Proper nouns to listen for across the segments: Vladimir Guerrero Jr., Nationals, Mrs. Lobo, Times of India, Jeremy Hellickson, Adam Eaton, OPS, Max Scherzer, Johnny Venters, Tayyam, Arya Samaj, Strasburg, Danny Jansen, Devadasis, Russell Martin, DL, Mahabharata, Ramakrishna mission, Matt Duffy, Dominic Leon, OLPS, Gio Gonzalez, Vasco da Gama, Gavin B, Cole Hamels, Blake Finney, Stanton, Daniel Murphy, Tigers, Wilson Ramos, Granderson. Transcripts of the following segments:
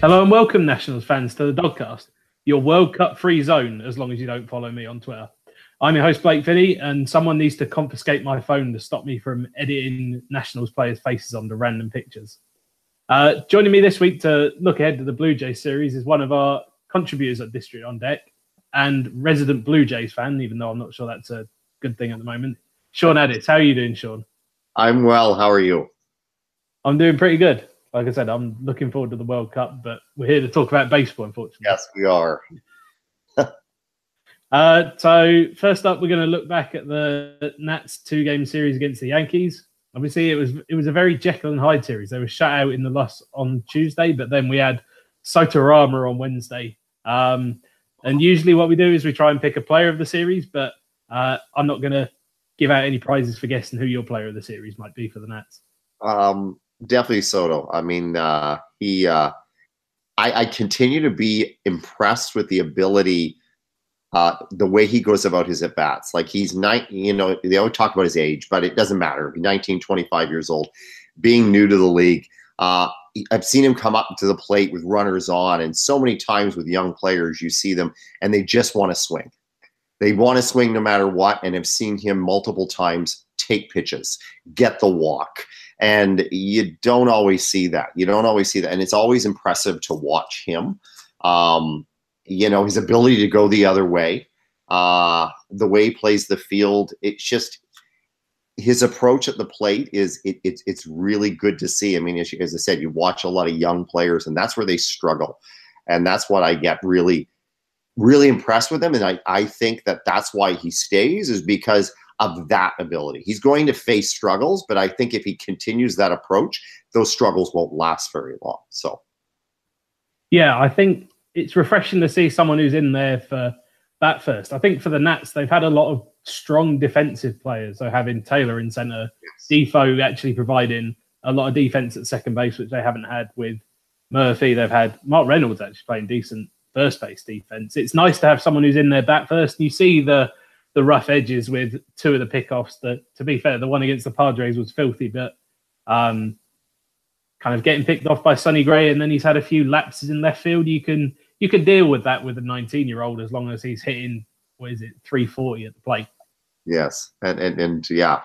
Hello and welcome, Nationals fans, to the DogCast, your World Cup free zone, as long as you don't follow me on Twitter. I'm your host, Blake Finney, and someone needs to confiscate my phone to stop me from editing Nationals players' faces onto random pictures. Joining me this week to look ahead to the Blue Jays series is one of our contributors at District on Deck and resident Blue Jays fan, even though I'm not sure that's a good thing at the moment, Sean Addis. How are you doing, Sean? I'm well. How are you? I'm doing pretty good. Like I said, I'm looking forward to the World Cup, but we're here to talk about baseball, unfortunately. Yes, we are. So first up, we're going to look back at the Nats two-game series against the Yankees. Obviously, it was a very Jekyll and Hyde series. They were shut out in the loss on Tuesday, but then we had Sotorama on Wednesday. And usually what we do is we try and pick a player of the series, but I'm not going to give out any prizes for guessing who your player of the series might be for the Nats. Definitely Soto. I mean, I continue to be impressed with the ability. The way he goes about his at-bats. Like, he's 19, you know, they always talk about his age, but it doesn't matter. 19, 25 years old, being new to the league. I've seen him come up to the plate with runners on, and so many times with young players, you see them, and they just want to swing. They want to swing no matter what, and I've seen him multiple times take pitches, get the walk, and you don't always see that. And it's always impressive to watch him. You know, his ability to go the other way, the way he plays the field. It's just his approach at the plate is it's really good to see. I mean, as I said, you watch a lot of young players, and that's where they struggle. And that's what I get really, really impressed with him. And I think that that's why he stays, is because of that ability. He's going to face struggles, but I think if he continues that approach, those struggles won't last very long. So, yeah, I think it's refreshing to see someone who's in there for that first. I think for the Nats, they've had a lot of strong defensive players. So having Taylor in center, yes. Defoe actually providing a lot of defense at second base, which they haven't had with Murphy. They've had Mark Reynolds actually playing decent first base defense. It's nice to have someone who's in there bat first. You see the rough edges with two of the pickoffs that, to be fair, the one against the Padres was filthy, but kind of getting picked off by Sonny Gray, and then he's had a few lapses in left field. You can deal with that with a 19-year-old as long as he's hitting, what is it, 340 at the plate. Yes, and yeah,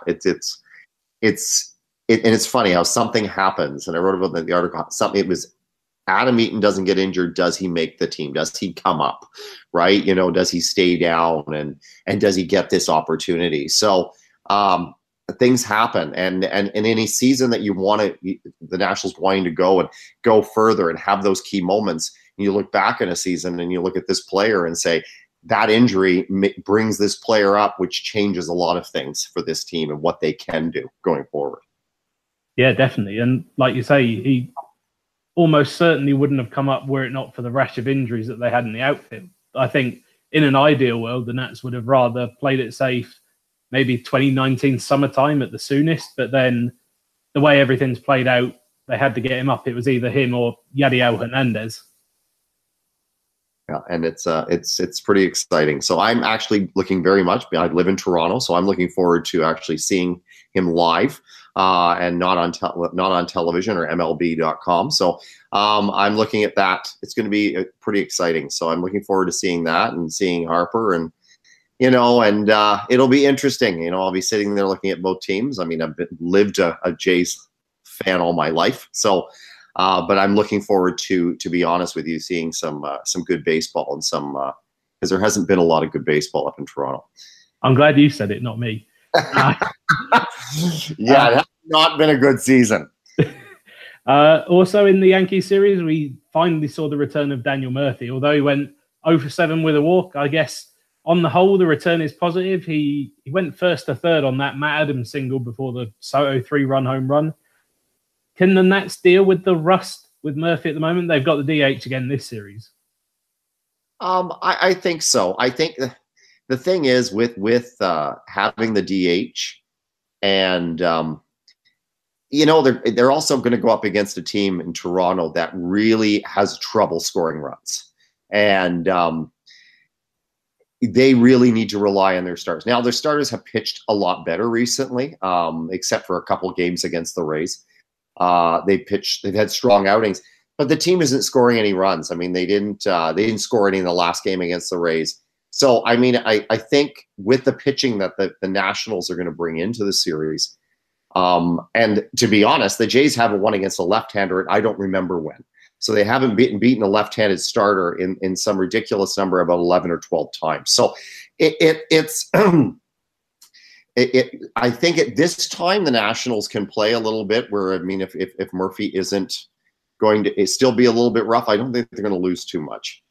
it's funny how something happens. And I wrote about the article. It was Adam Eaton doesn't get injured. Does he make the team? Does he come up? Right? You know, does he stay down? And does he get this opportunity? So things happen, and any season that you want to, the Nationals wanting to go and go further and have those key moments. You look back in a season and you look at this player and say, that injury brings this player up, which changes a lot of things for this team and what they can do going forward. Yeah, definitely. And like you say, he almost certainly wouldn't have come up were it not for the rash of injuries that they had in the outfield. I think in an ideal world, the Nats would have rather played it safe, maybe 2019 summertime at the soonest, but then the way everything's played out, they had to get him up. It was either him or Yadiel Hernandez. Yeah, and it's pretty exciting. So I'm actually looking very much. I live in Toronto, so I'm looking forward to actually seeing him live, and not on television or MLB.com. So I'm looking at that. It's going to be pretty exciting. So I'm looking forward to seeing that and seeing Harper, and you know, and it'll be interesting. You know, I'll be sitting there looking at both teams. I mean, I've lived a Jays fan all my life, so. But I'm looking forward to be honest with you, seeing some good baseball and some, because there hasn't been a lot of good baseball up in Toronto. I'm glad you said it, not me. It has not been a good season. Also in the Yankees series, we finally saw the return of Daniel Murphy. Although he went 0 for 7 with a walk, I guess on the whole, the return is positive. He went first to third on that Matt Adams single before the Soto 3-run home run. Can the Nats deal with the rust with Murphy at the moment? They've got the DH again this series. I think so. I think the thing is with having the DH and you know, they're also going to go up against a team in Toronto that really has trouble scoring runs. And they really need to rely on their starters. Now, their starters have pitched a lot better recently, except for a couple games against the Rays. They've had strong outings, but the team isn't scoring any runs. I mean, they didn't score any in the last game against the Rays. So, I mean, I think with the pitching that the Nationals are going to bring into the series, and to be honest, the Jays haven't won against a left-hander, and I don't remember when. So they haven't beaten a left-handed starter in some ridiculous number, about 11 or 12 times. So it's I think at this time the Nationals can play a little bit. Where I mean, if Murphy isn't going to still be a little bit rough, I don't think they're going to lose too much.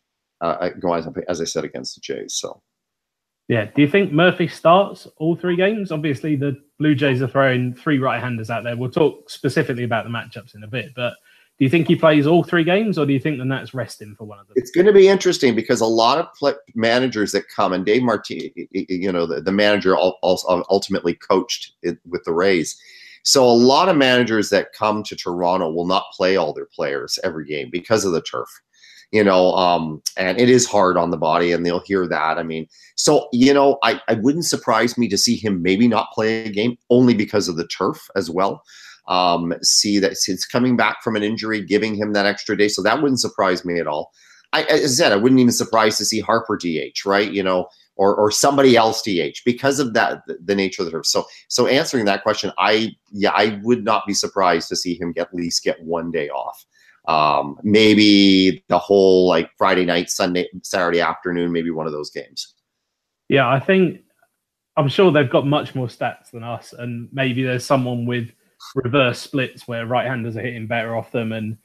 As I said, against the Jays. So, yeah. Do you think Murphy starts all three games? Obviously, the Blue Jays are throwing three right-handers out there. We'll talk specifically about the matchups in a bit, but do you think he plays all three games, or do you think then that's resting for one of them? It's going to be interesting because a lot of managers that come, and Dave Martinez, you know, the manager also ultimately coached it with the Rays. So a lot of managers that come to Toronto will not play all their players every game because of the turf. You know, and it is hard on the body, and they'll hear that. I mean, so, you know, I wouldn't surprise me to see him maybe not play a game only because of the turf as well. See that it's coming back from an injury, giving him that extra day. So that wouldn't surprise me at all. As I said, I wouldn't even surprise to see Harper DH, right? You know, or somebody else DH because of that, the nature of the turf. So answering that question, I would not be surprised to see him at least get one day off. Maybe the whole like Friday night, Sunday, Saturday afternoon, maybe one of those games. Yeah, I think I'm sure they've got much more stats than us, and maybe there's someone with reverse splits where right-handers are hitting better off them. And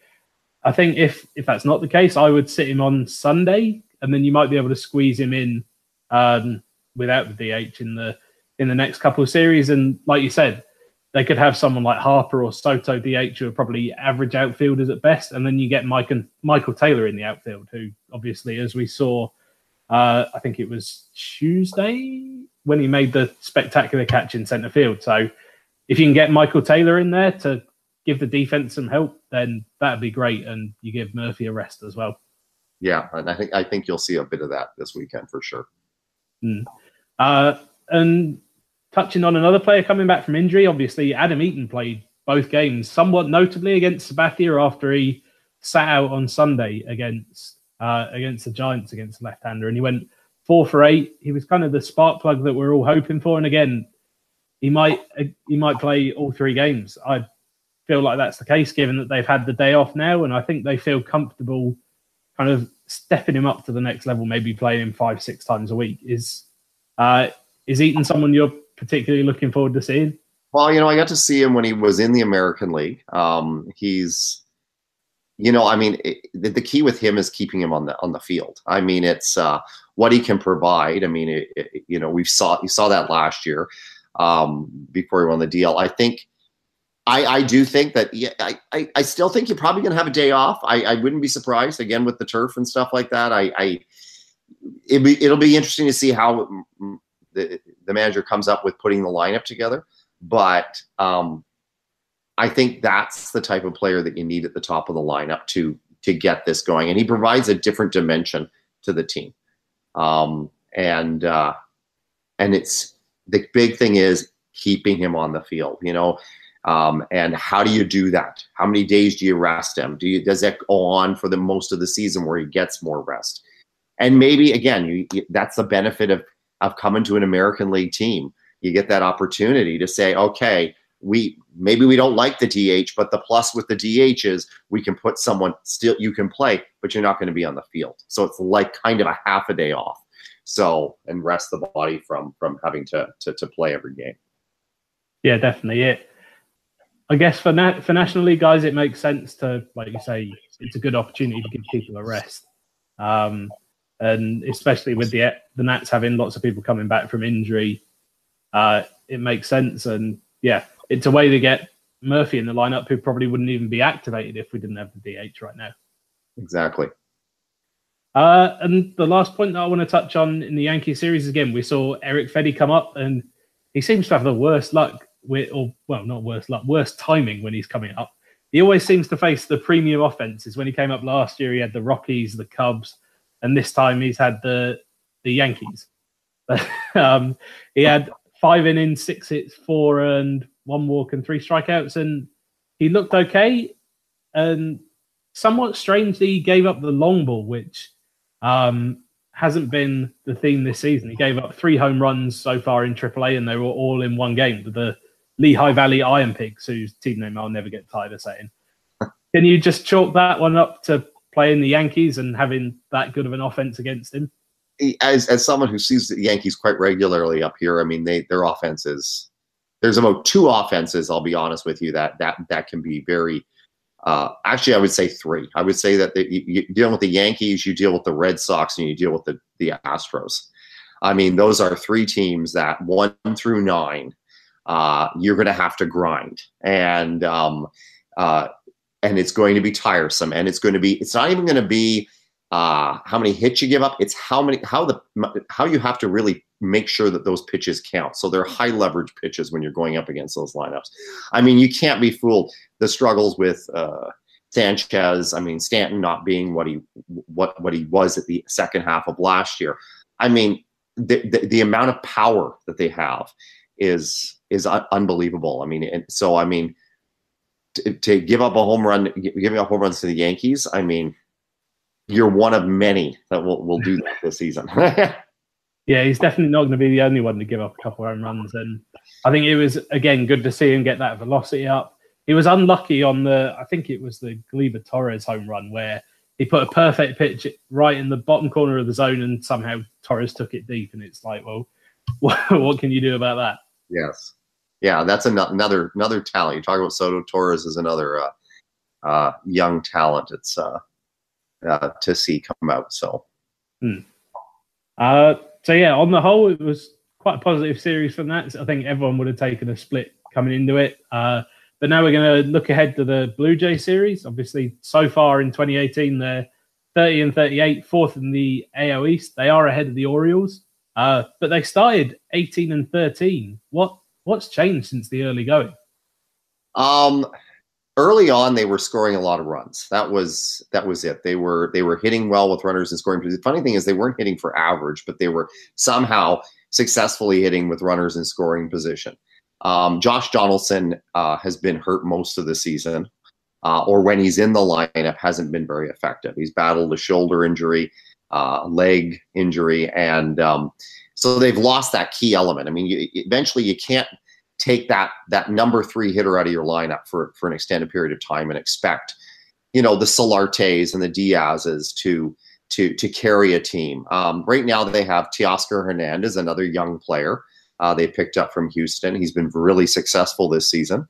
I think if that's not the case, I would sit him on Sunday, and then you might be able to squeeze him in without the DH in the next couple of series. And like you said, they could have someone like Harper or Soto DH, who are probably average outfielders at best, and then you get Michael Taylor in the outfield, who obviously, as we saw, I think it was Tuesday when he made the spectacular catch in centre field. So if you can get Michael Taylor in there to give the defense some help, then that'd be great, and you give Murphy a rest as well. Yeah, and I think you'll see a bit of that this weekend for sure. And touching on another player coming back from injury, obviously Adam Eaton played both games, somewhat notably against Sabathia after he sat out on Sunday against the Giants, against the left-hander, and he went 4 for 8. He was kind of the spark plug that we're all hoping for, and again, he might play all three games. I feel like that's the case, given that they've had the day off now, and I think they feel comfortable kind of stepping him up to the next level, maybe playing him 5-6 times a week. Is Eaton someone you're particularly looking forward to seeing? Well, you know, I got to see him when he was in the American League. He's, you know, I mean, the key with him is keeping him on the field. I mean, it's what he can provide. I mean, you know, you saw that last year. Before he won the DL, I still think you're probably going to have a day off. I wouldn't be surprised again with the turf and stuff like that. It'll be interesting to see how the manager comes up with putting the lineup together. But I think that's the type of player that you need at the top of the lineup to get this going, and he provides a different dimension to the team. And it's. The big thing is keeping him on the field, you know, and how do you do that? How many days do you rest him? Does that go on for the most of the season where he gets more rest? And maybe, again, that's the benefit of coming to an American League team. You get that opportunity to say, okay, maybe we don't like the DH, but the plus with the DH is we can put someone still, you can play, but you're not going to be on the field. So it's like kind of a half a day off. So, and rest the body from having to play every game. Yeah, definitely. I guess for National League guys, it makes sense to, like you say, it's a good opportunity to give people a rest. And especially with the Nats having lots of people coming back from injury, it makes sense. And yeah, it's a way to get Murphy in the lineup, who probably wouldn't even be activated if we didn't have the DH right now. Exactly. And the last point that I want to touch on in the Yankee series, again, we saw Eric Fedde come up, and he seems to have the worst luck worse timing when he's coming up. He always seems to face the premier offenses. When he came up last year, he had the Rockies, the Cubs, and this time he's had the Yankees. He had 5 innings, 6 hits, 4 earned, 1 walk and 3 strikeouts, and he looked okay. And somewhat strangely, he gave up the long ball, which hasn't been the theme this season. He gave up 3 home runs so far in AAA, and they were all in one game to the Lehigh Valley Iron Pigs, whose team name I'll never get tired of saying. Can you just chalk that one up to playing the Yankees and having that good of an offense against him? As someone who sees the Yankees quite regularly up here, I mean, their offense is... There's about 2 offenses, I'll be honest with you, that can be very... actually, I would say 3. I would say that you deal with the Yankees, you deal with the Red Sox, and you deal with the Astros. I mean, those are 3 teams that 1 through 9, you're going to have to grind, and it's going to be tiresome, and it's not even going to be how many hits you give up. It's how you have to really make sure that those pitches count. So they're high leverage pitches when you're going up against those lineups. I mean, you can't be fooled. The struggles with Sanchez, I mean, Stanton not being what he was at the second half of last year. I mean, the amount of power that they have is unbelievable. I mean, and so, I mean, to give up a home run, giving up home runs to the Yankees, I mean, you're one of many that will do that this season. Yeah, he's definitely not going to be the only one to give up a couple of home runs. And I think it was, again, good to see him get that velocity up. He was unlucky on I think it was the Gleiber Torres home run, where he put a perfect pitch right in the bottom corner of the zone, and somehow Torres took it deep. And it's like, well, what can you do about that? Yes. Yeah, that's another talent. You talk about Soto. Torres is another young talent. It's to see come out. So. So, yeah, on the whole, it was quite a positive series from that. I think everyone would have taken a split coming into it. But now we're going to look ahead to the Blue Jay series. Obviously, so far in 2018, they're 30-38, 4th in the AL East. They are ahead of the Orioles. But they started 18-13. What's changed since the early going? Early on, they were scoring a lot of runs. That was it. They were hitting well with runners and scoring. The funny thing is, they weren't hitting for average, but they were somehow successfully hitting with runners in scoring position. Josh Donaldson has been hurt most of the season, or when he's in the lineup, hasn't been very effective. He's battled a shoulder injury, leg injury, and so they've lost that key element. I mean, eventually you can't take that number 3 hitter out of your lineup for an extended period of time and expect, you know, the Solartes and the Diazes to carry a team. Right now they have Teoscar Hernandez, another young player they picked up from Houston. He's been really successful this season,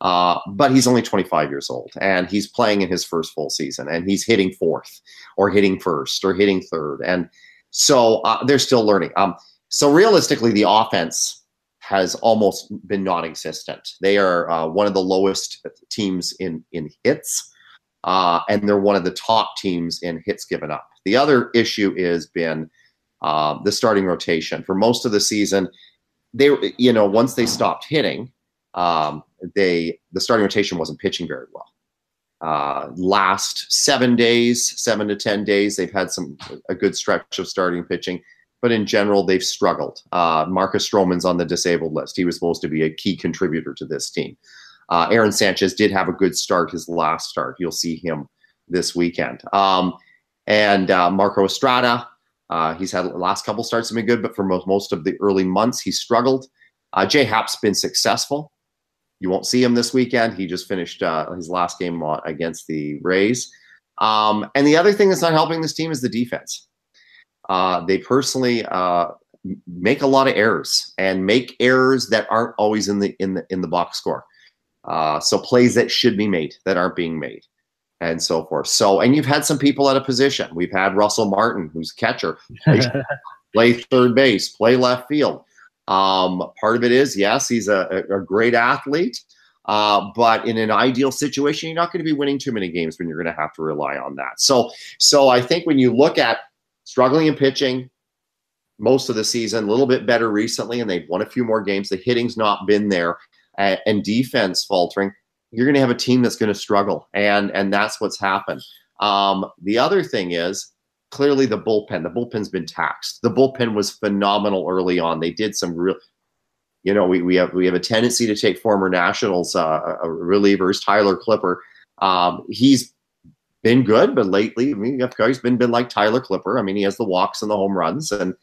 but he's only 25 years old, and he's playing in his first full season, and he's hitting 4th or hitting 1st or hitting 3rd. And so they're still learning. So realistically, the offense has almost been non-existent. They are one of the lowest teams in hits, and they're one of the top teams in hits given up. The other issue has been the starting rotation. For most of the season, once they stopped hitting, the starting rotation wasn't pitching very well. Last 7 to 10 days, they've had a good stretch of starting pitching. But in general, they've struggled. Marcus Stroman's on the disabled list. He was supposed to be a key contributor to this team. Aaron Sanchez did have a good start, his last start. You'll see him this weekend. And Marco Estrada, he's had the last couple starts have been good, but for most of the early months, he struggled. Jay Happ's been successful. You won't see him this weekend. He just finished his last game against the Rays. And the other thing that's not helping this team is the defense. They personally make a lot of errors, and make errors that aren't always in the box score. So plays that should be made that aren't being made, and so forth. So, and you've had some people out of position. We've had Russell Martin, who's catcher, play third base, play left field. Part of it is, yes, he's a great athlete, but in an ideal situation, you're not going to be winning too many games when you're going to have to rely on that. So I think when you look at struggling in pitching most of the season, a little bit better recently, and they've won a few more games. The hitting's not been there. and defense faltering, you're going to have a team that's going to struggle. And that's what's happened. The other thing is clearly the bullpen. The bullpen's been taxed. The bullpen was phenomenal early on. They did some real, you know, we have a tendency to take former Nationals relievers, Tyler Clippard. He's been good, but lately, I mean, he's been like Tyler Clippard. I mean, he has the walks and the home runs, and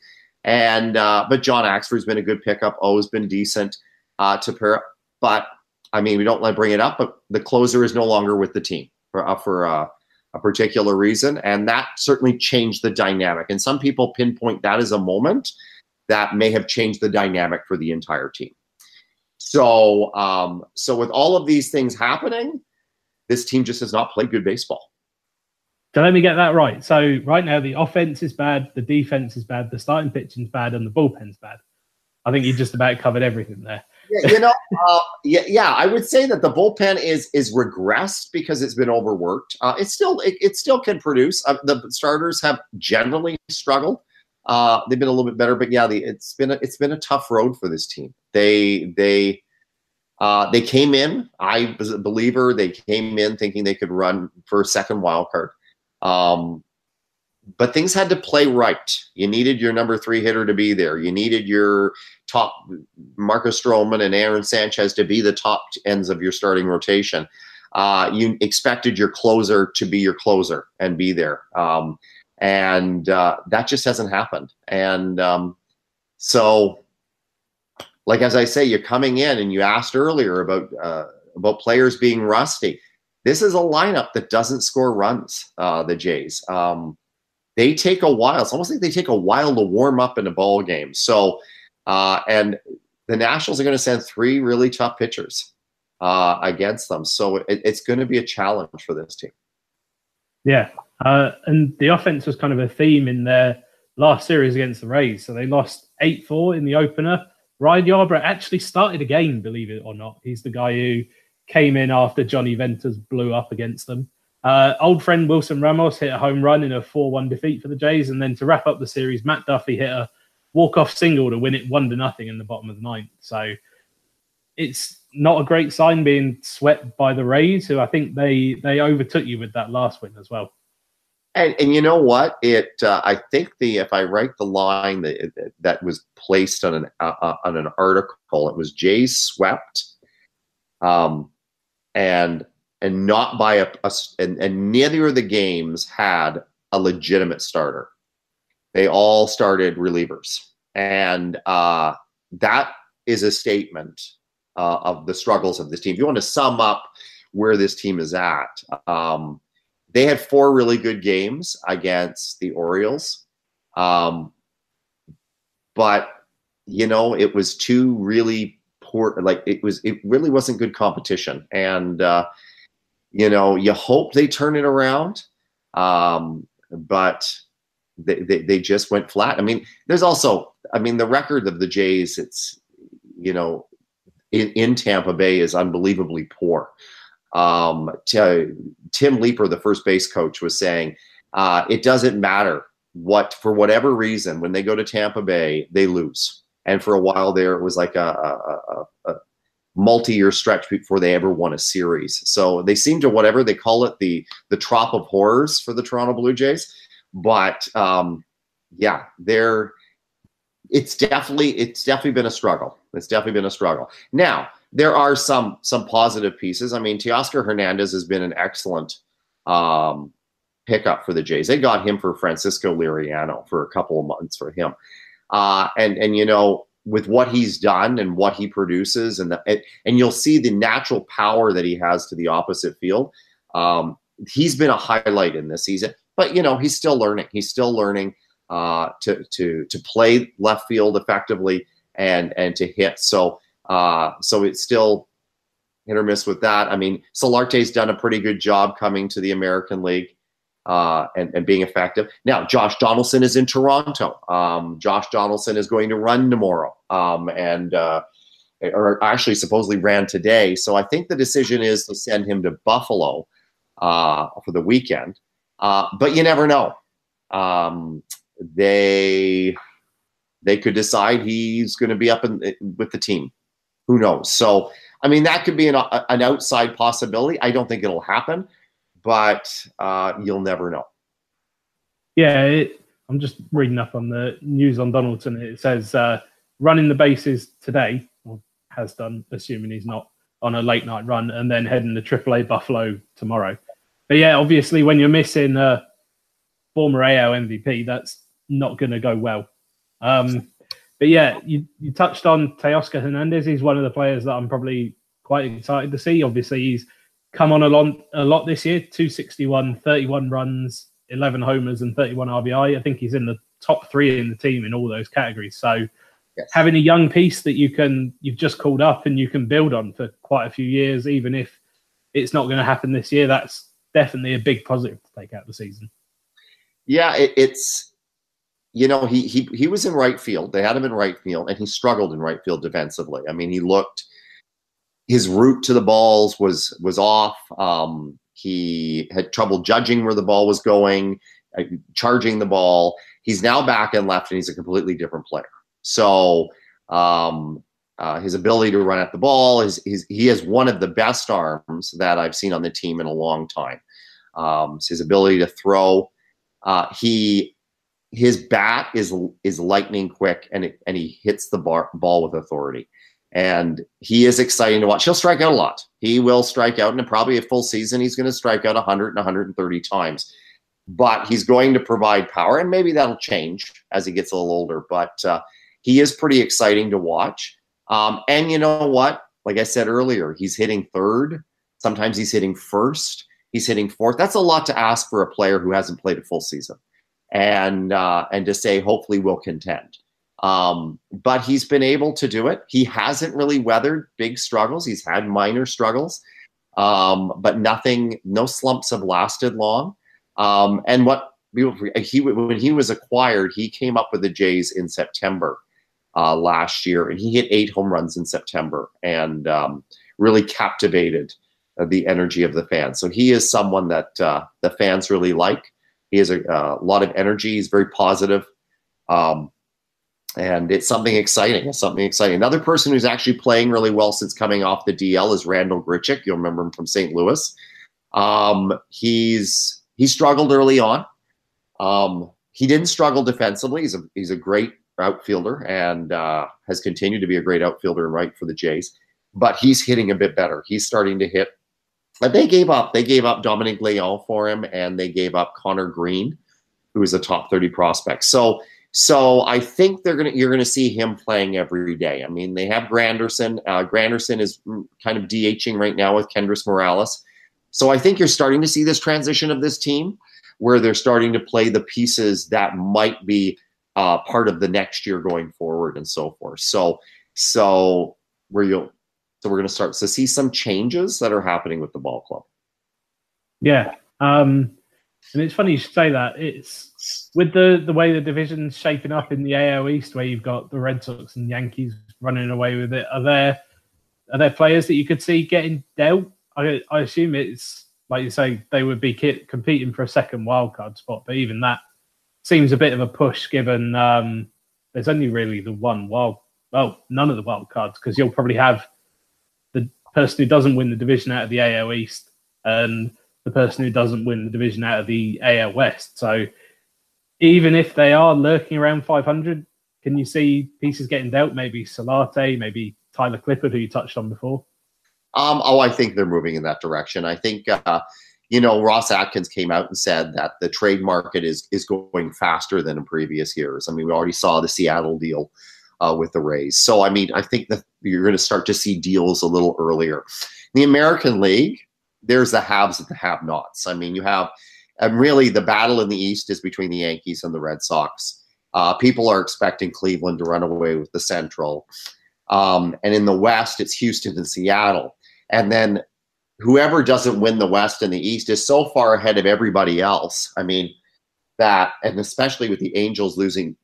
but John Axford's been a good pickup. O's been decent to pair up. But I mean, we don't like bring it up, but the closer is no longer with the team for a particular reason, and that certainly changed the dynamic. And some people pinpoint that as a moment that may have changed the dynamic for the entire team. So with all of these things happening, this team just has not played good baseball. So let me get that right. So right now the offense is bad, the defense is bad, the starting pitching is bad, and the bullpen's bad. I think you just about covered everything there. Yeah, I would say that the bullpen is regressed because it's been overworked. It still can produce. The starters have generally struggled. They've been a little bit better, but yeah, it's been a tough road for this team. They came in. I was a believer. They came in thinking they could run for a second wild card. But things had to play right. You needed your number 3 hitter to be there. You needed your top Marco Stroman and Aaron Sanchez to be the top ends of your starting rotation. You expected your closer to be your closer and be there. And that just hasn't happened. And so, like, as I say, you're coming in and you asked earlier about players being rusty. This is a lineup that doesn't score runs, the Jays. They take a while. It's almost like they take a while to warm up in a ball game. So, and the Nationals are going to send 3 really tough pitchers against them. So it's going to be a challenge for this team. Yeah. And the offense was kind of a theme in their last series against the Rays. So they lost 8-4 in the opener. Ryan Yarbrough actually started a game, believe it or not. He's the guy who came in after Johnny Ventas blew up against them. Old friend Wilson Ramos hit a home run in a 4-1 defeat for the Jays. And then to wrap up the series, Matt Duffy hit a walk-off single to win it 1-0 in the bottom of the 9th. So it's not a great sign being swept by the Rays, who I think they overtook you with that last win as well. And you know what? I think if I write the line that was placed on an article, it was Jays swept, and not by and neither of the games had a legitimate starter. They all started relievers, and that is a statement of the struggles of this team. If you want to sum up where this team is at, they had 4 really good games against the Orioles, but you know, it was 2 really poor. Like, it really wasn't good competition, and you know, you hope they turn it around, but. They just went flat. I mean, there's also, I mean, the record of the Jays, it's, you know, in Tampa Bay is unbelievably poor. Tim Leaper, the first base coach, was saying, it doesn't matter for whatever reason, when they go to Tampa Bay, they lose. And for a while there, it was like a multi-year stretch before they ever won a series. So they seem to, whatever they call it, the Trop of Horrors for the Toronto Blue Jays. But yeah, it's definitely been a struggle. It's definitely been a struggle. Now, there are some positive pieces. I mean, Teoscar Hernandez has been an excellent pickup for the Jays. They got him for Francisco Liriano for a couple of months for him. And you know, with what he's done and what he produces, and you'll see the natural power that he has to the opposite field. He's been a highlight in this season. But, you know, he's still learning. He's still learning to play left field effectively and to hit. So it's still hit or miss with that. I mean, Solarte's done a pretty good job coming to the American League and being effective. Now, Josh Donaldson is in Toronto. Josh Donaldson is going to run tomorrow or actually supposedly ran today. So I think the decision is to send him to Buffalo for the weekend. But you never know. They could decide he's going to be up with the team. Who knows? So I mean, that could be an outside possibility. I don't think it'll happen, but you'll never know. Yeah, I'm just reading up on the news on Donaldson. It says running the bases today, or has done, assuming he's not on a late night run, and then heading to AAA Buffalo tomorrow. But yeah, obviously when you're missing a former AL MVP, that's not going to go well. But yeah, you touched on Teoscar Hernandez. He's one of the players that I'm probably quite excited to see. Obviously, he's come on a lot this year, 261, 31 runs, 11 homers and 31 RBI. I think he's in the top three in the team in all those categories. So yes, having a young piece that you've just called up and you can build on for quite a few years, even if it's not going to happen this year, that's definitely a big positive to take out the season. Yeah, it's, you know, he was in right field. They had him in right field and he struggled in right field defensively. I mean, he looked, his route to the balls was off. He had trouble judging where the ball was going, charging the ball. He's now back in left and he's a completely different player. So his ability to run at the ball, he has one of the best arms that I've seen on the team in a long time. His ability to throw, his bat is lightning quick and he hits the ball with authority. And he is exciting to watch. He'll strike out a lot. He will strike out, and probably a full season, he's going to strike out 100 and 130 times. But he's going to provide power, and maybe that'll change as he gets a little older. But he is pretty exciting to watch. And you know what? Like I said earlier, he's hitting third. Sometimes he's hitting first. He's hitting fourth. That's a lot to ask for a player who hasn't played a full season. And to say, hopefully we'll contend. But he's been able to do it. He hasn't really weathered big struggles. He's had minor struggles, but nothing, no slumps have lasted long. And what people, when he was acquired, he came up with the Jays in September last year, and he hit 8 home runs in September and really captivated the energy of the fans. So he is someone that the fans really like. He has a lot of energy. He's very positive. And it's something exciting. Another person who's actually playing really well since coming off the DL is Randal Grichuk. You'll remember him from St. Louis. He struggled early on. He didn't struggle defensively. He's a great outfielder and has continued to be a great outfielder and right for the Jays. But he's hitting a bit better. He's starting to hit. But they gave up Dominic Leon for him, and they gave up Connor Green, who is a top 30 prospect. So I think you're going to see him playing every day. I mean, they have Granderson. Granderson is kind of DHing right now with Kendris Morales. So I think you're starting to see this transition of this team where they're starting to play the pieces that might be part of the next year going forward and so forth. So we're going to start to see some changes that are happening with the ball club. Yeah. And it's funny you should say that. It's with the way the division's shaping up in the AL East, where you've got the Red Sox and Yankees running away with it. Are there players that you could see getting dealt? I assume it's, like you say, they would be competing for a second wildcard spot, but even that seems a bit of a push given there's only really the one none of the wild cards, because you'll probably have the person who doesn't win the division out of the AL East and the person who doesn't win the division out of the AL West. So even if they are lurking around 500, can you see pieces getting dealt? Maybe Solarte, maybe Tyler Clippard, who you touched on before? I think they're moving in that direction. I think, Ross Atkins came out and said that the trade market is going faster than in previous years. I mean, we already saw the Seattle deal with the Rays. So, I mean, I think that you're going to start to see deals a little earlier. The American League, there's the haves and the have-nots. I mean, and really the battle in the East is between the Yankees and the Red Sox. People are expecting Cleveland to run away with the Central. And in the West, it's Houston and Seattle. And then whoever doesn't win the West and the East is so far ahead of everybody else. I mean, and especially with the Angels losing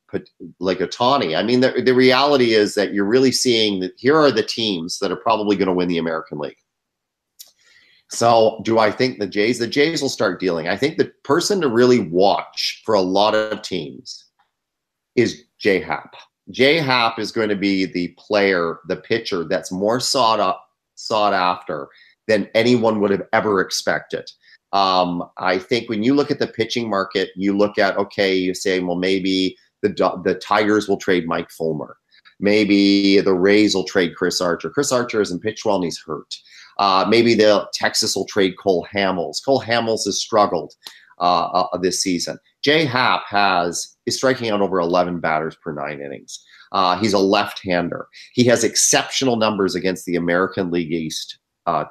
like Ohtani. I mean, the reality is that you're really seeing that here are the teams that are probably going to win the American League. So do I think the Jays? The Jays will start dealing. I think the person to really watch for a lot of teams is Jay Happ. Jay Happ is going to be the player, the pitcher that's more sought sought after than anyone would have ever expected. I think when you look at the pitching market, you look at, okay, you say, well, maybe the Tigers will trade Mike Fulmer. Maybe the Rays will trade Chris Archer. Chris Archer isn't pitched well and he's hurt. Maybe Texas will trade Cole Hamels. Cole Hamels has struggled this season. Jay Happ is striking out over 11 batters per 9 innings. He's a left-hander. He has exceptional numbers against the American League East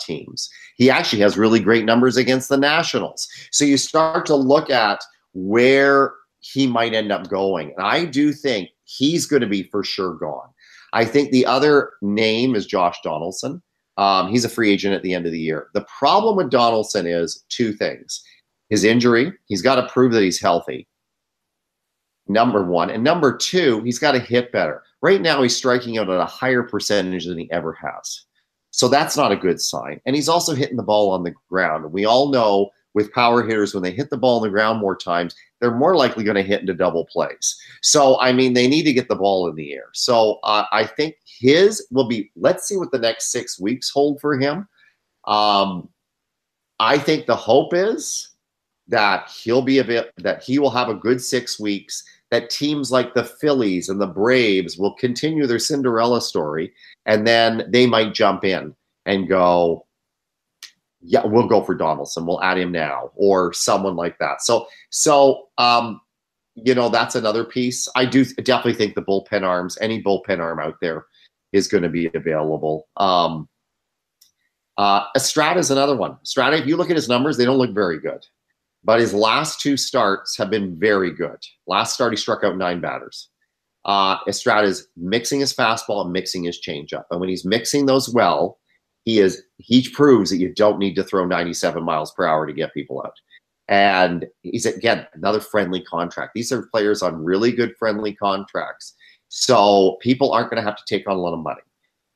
teams. He actually has really great numbers against the Nationals. So you start to look at where he might end up going. And I do think he's going to be for sure gone. I think the other name is Josh Donaldson. He's a free agent at the end of the year. The problem with Donaldson is two things. His injury, he's got to prove that he's healthy, number one. And number two, he's got to hit better. Right now, he's striking out at a higher percentage than he ever has. So that's not a good sign. And he's also hitting the ball on the ground. And we all know with power hitters, when they hit the ball on the ground more times, they're more likely going to hit into double plays. So, I mean, they need to get the ball in the air. So I think his will be, let's see what the next 6 weeks hold for him. I think the hope is that he will have a good 6 weeks, that teams like the Phillies and the Braves will continue their Cinderella story, and then they might jump in and go, yeah, we'll go for Donaldson. We'll add him now, or someone like that. So, you know, that's another piece. I do definitely think the bullpen arms, any bullpen arm out there, is going to be available. Estrada is another one. Estrada, if you look at his numbers, they don't look very good. But his last 2 starts have been very good. Last start, he struck out 9 batters. Estrada's mixing his fastball and mixing his changeup. And when he's mixing those well, he proves that you don't need to throw 97 miles per hour to get people out. And he's, again, another friendly contract. These are players on really good friendly contracts. So people aren't going to have to take on a lot of money.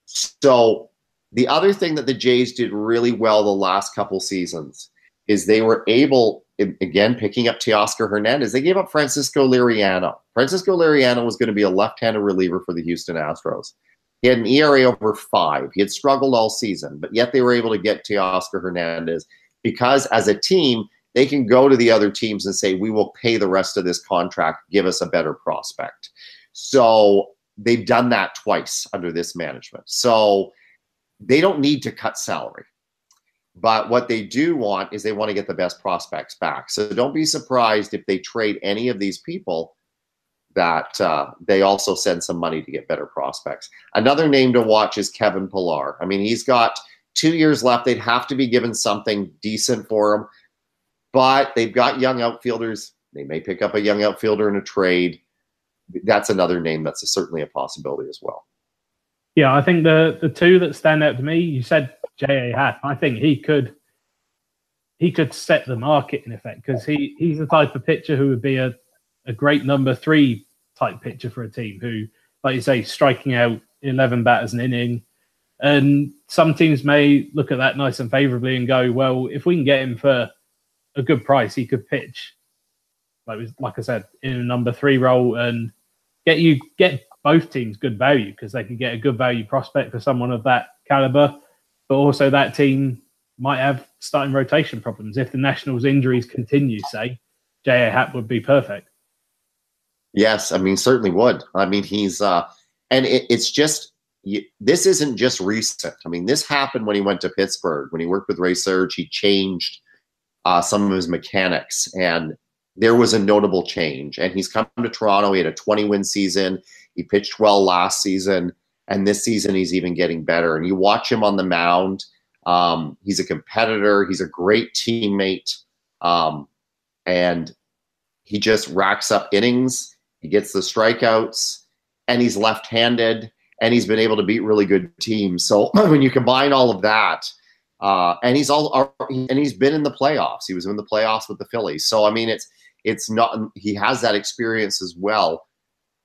So the other thing that the Jays did really well the last couple seasons is they were able, again, picking up Teoscar Hernandez, they gave up Francisco Liriano. Francisco Liriano was going to be a left-handed reliever for the Houston Astros. He had an ERA over 5. He had struggled all season, but yet they were able to get Teoscar Hernandez because as a team, they can go to the other teams and say, we will pay the rest of this contract, give us a better prospect. So they've done that twice under this management. So they don't need to cut salary. But what they do want is they want to get the best prospects back. So don't be surprised if they trade any of these people that they also send some money to get better prospects. Another name to watch is Kevin Pillar. I mean, he's got 2 years left. They'd have to be given something decent for him. But they've got young outfielders. They may pick up a young outfielder in a trade. That's another name that's certainly a possibility as well. Yeah, I think the 2 that stand out to me, you said J.A. Happ. I think he could set the market in effect because he's the type of pitcher who would be a great number 3 type pitcher for a team who, like you say, striking out 11 batters an inning. And some teams may look at that nice and favourably and go, well, if we can get him for a good price, he could pitch, like I said, in a number 3 role and get both teams good value because they can get a good value prospect for someone of that calibre. But also that team might have starting rotation problems. If the Nationals' injuries continue, say, J.A. Happ would be perfect. Yes, I mean, certainly would. I mean, he's and it's just this isn't just recent. I mean, this happened when he went to Pittsburgh. When he worked with Ray Surge, he changed some of his mechanics, and there was a notable change. And he's come to Toronto. He had a 20-win season. He pitched well last season. And this season, he's even getting better. And you watch him on the mound. He's a competitor. He's a great teammate. And he just racks up innings. He gets the strikeouts. And he's left-handed. And he's been able to beat really good teams. So when you combine all of that, and he's been in the playoffs. He was in the playoffs with the Phillies. So, I mean, it's not he has that experience as well.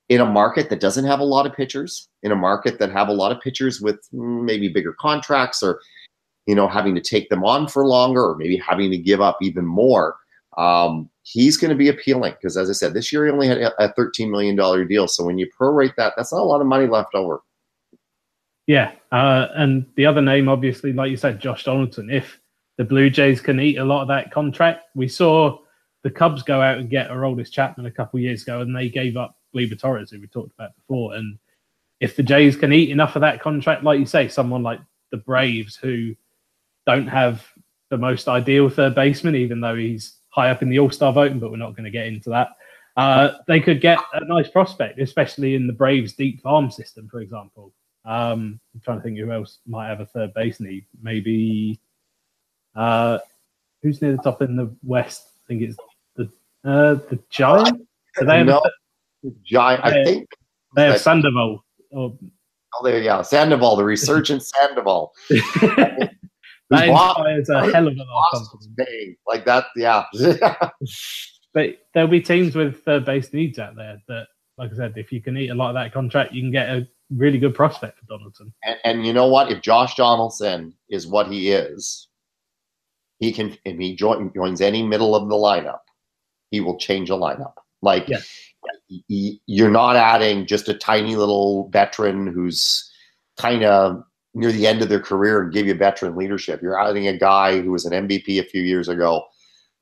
In a market that doesn't have a lot of pitchers, in a market that have a lot of pitchers with maybe bigger contracts or, you know, having to take them on for longer or maybe having to give up even more, he's going to be appealing because, as I said, this year he only had a $13 million deal. So when you prorate that, that's not a lot of money left over. Yeah, and the other name, obviously, like you said, Josh Donaldson. If the Blue Jays can eat a lot of that contract, we saw the Cubs go out and get Aroldis Chapman a couple of years ago, and they gave up Gleiber Torres, who we talked about before. And if the Jays can eat enough of that contract, like you say, someone like the Braves, who don't have the most ideal third baseman, even though he's high up in the All-Star voting, but we're not going to get into that. They could get a nice prospect, especially in the Braves' deep farm system, for example. I'm trying to think who else might have a third base need. Maybe who's near the top in the West? I think it's the Giants. I think they have Sandoval. Sandoval, the resurgent Sandoval. That inspires a hell of a lot of confidence. Like that, yeah. But there'll be teams with third base needs out there that, like I said, if you can eat a lot of that contract, you can get a really good prospect for Donaldson. And you know what? If Josh Donaldson is what he is, he can, if he joins any middle of the lineup, he will change a lineup. Like, yes. You're not adding just a tiny little veteran who's kind of near the end of their career and give you veteran leadership. You're adding a guy who was an MVP a few years ago,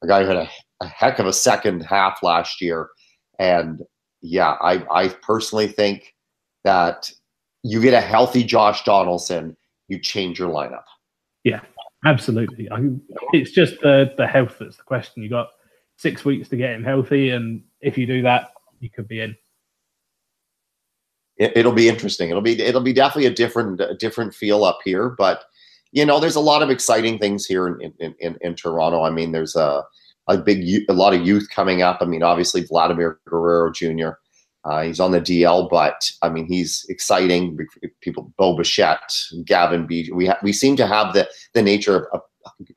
a guy who had a heck of a second half last year. And yeah, I personally think that you get a healthy Josh Donaldson, you change your lineup. Yeah, absolutely. It's just the health that's the question. You got 6 weeks to get him healthy, and if you do that, you could be in. It'll be interesting. It'll be definitely a different feel up here, but you know, there's a lot of exciting things here in Toronto. I mean, there's a lot of youth coming up. I mean, obviously Vladimir Guerrero Jr. He's on the DL, but I mean, he's exciting. People, Bo Bichette, Gavin B. We seem to have the nature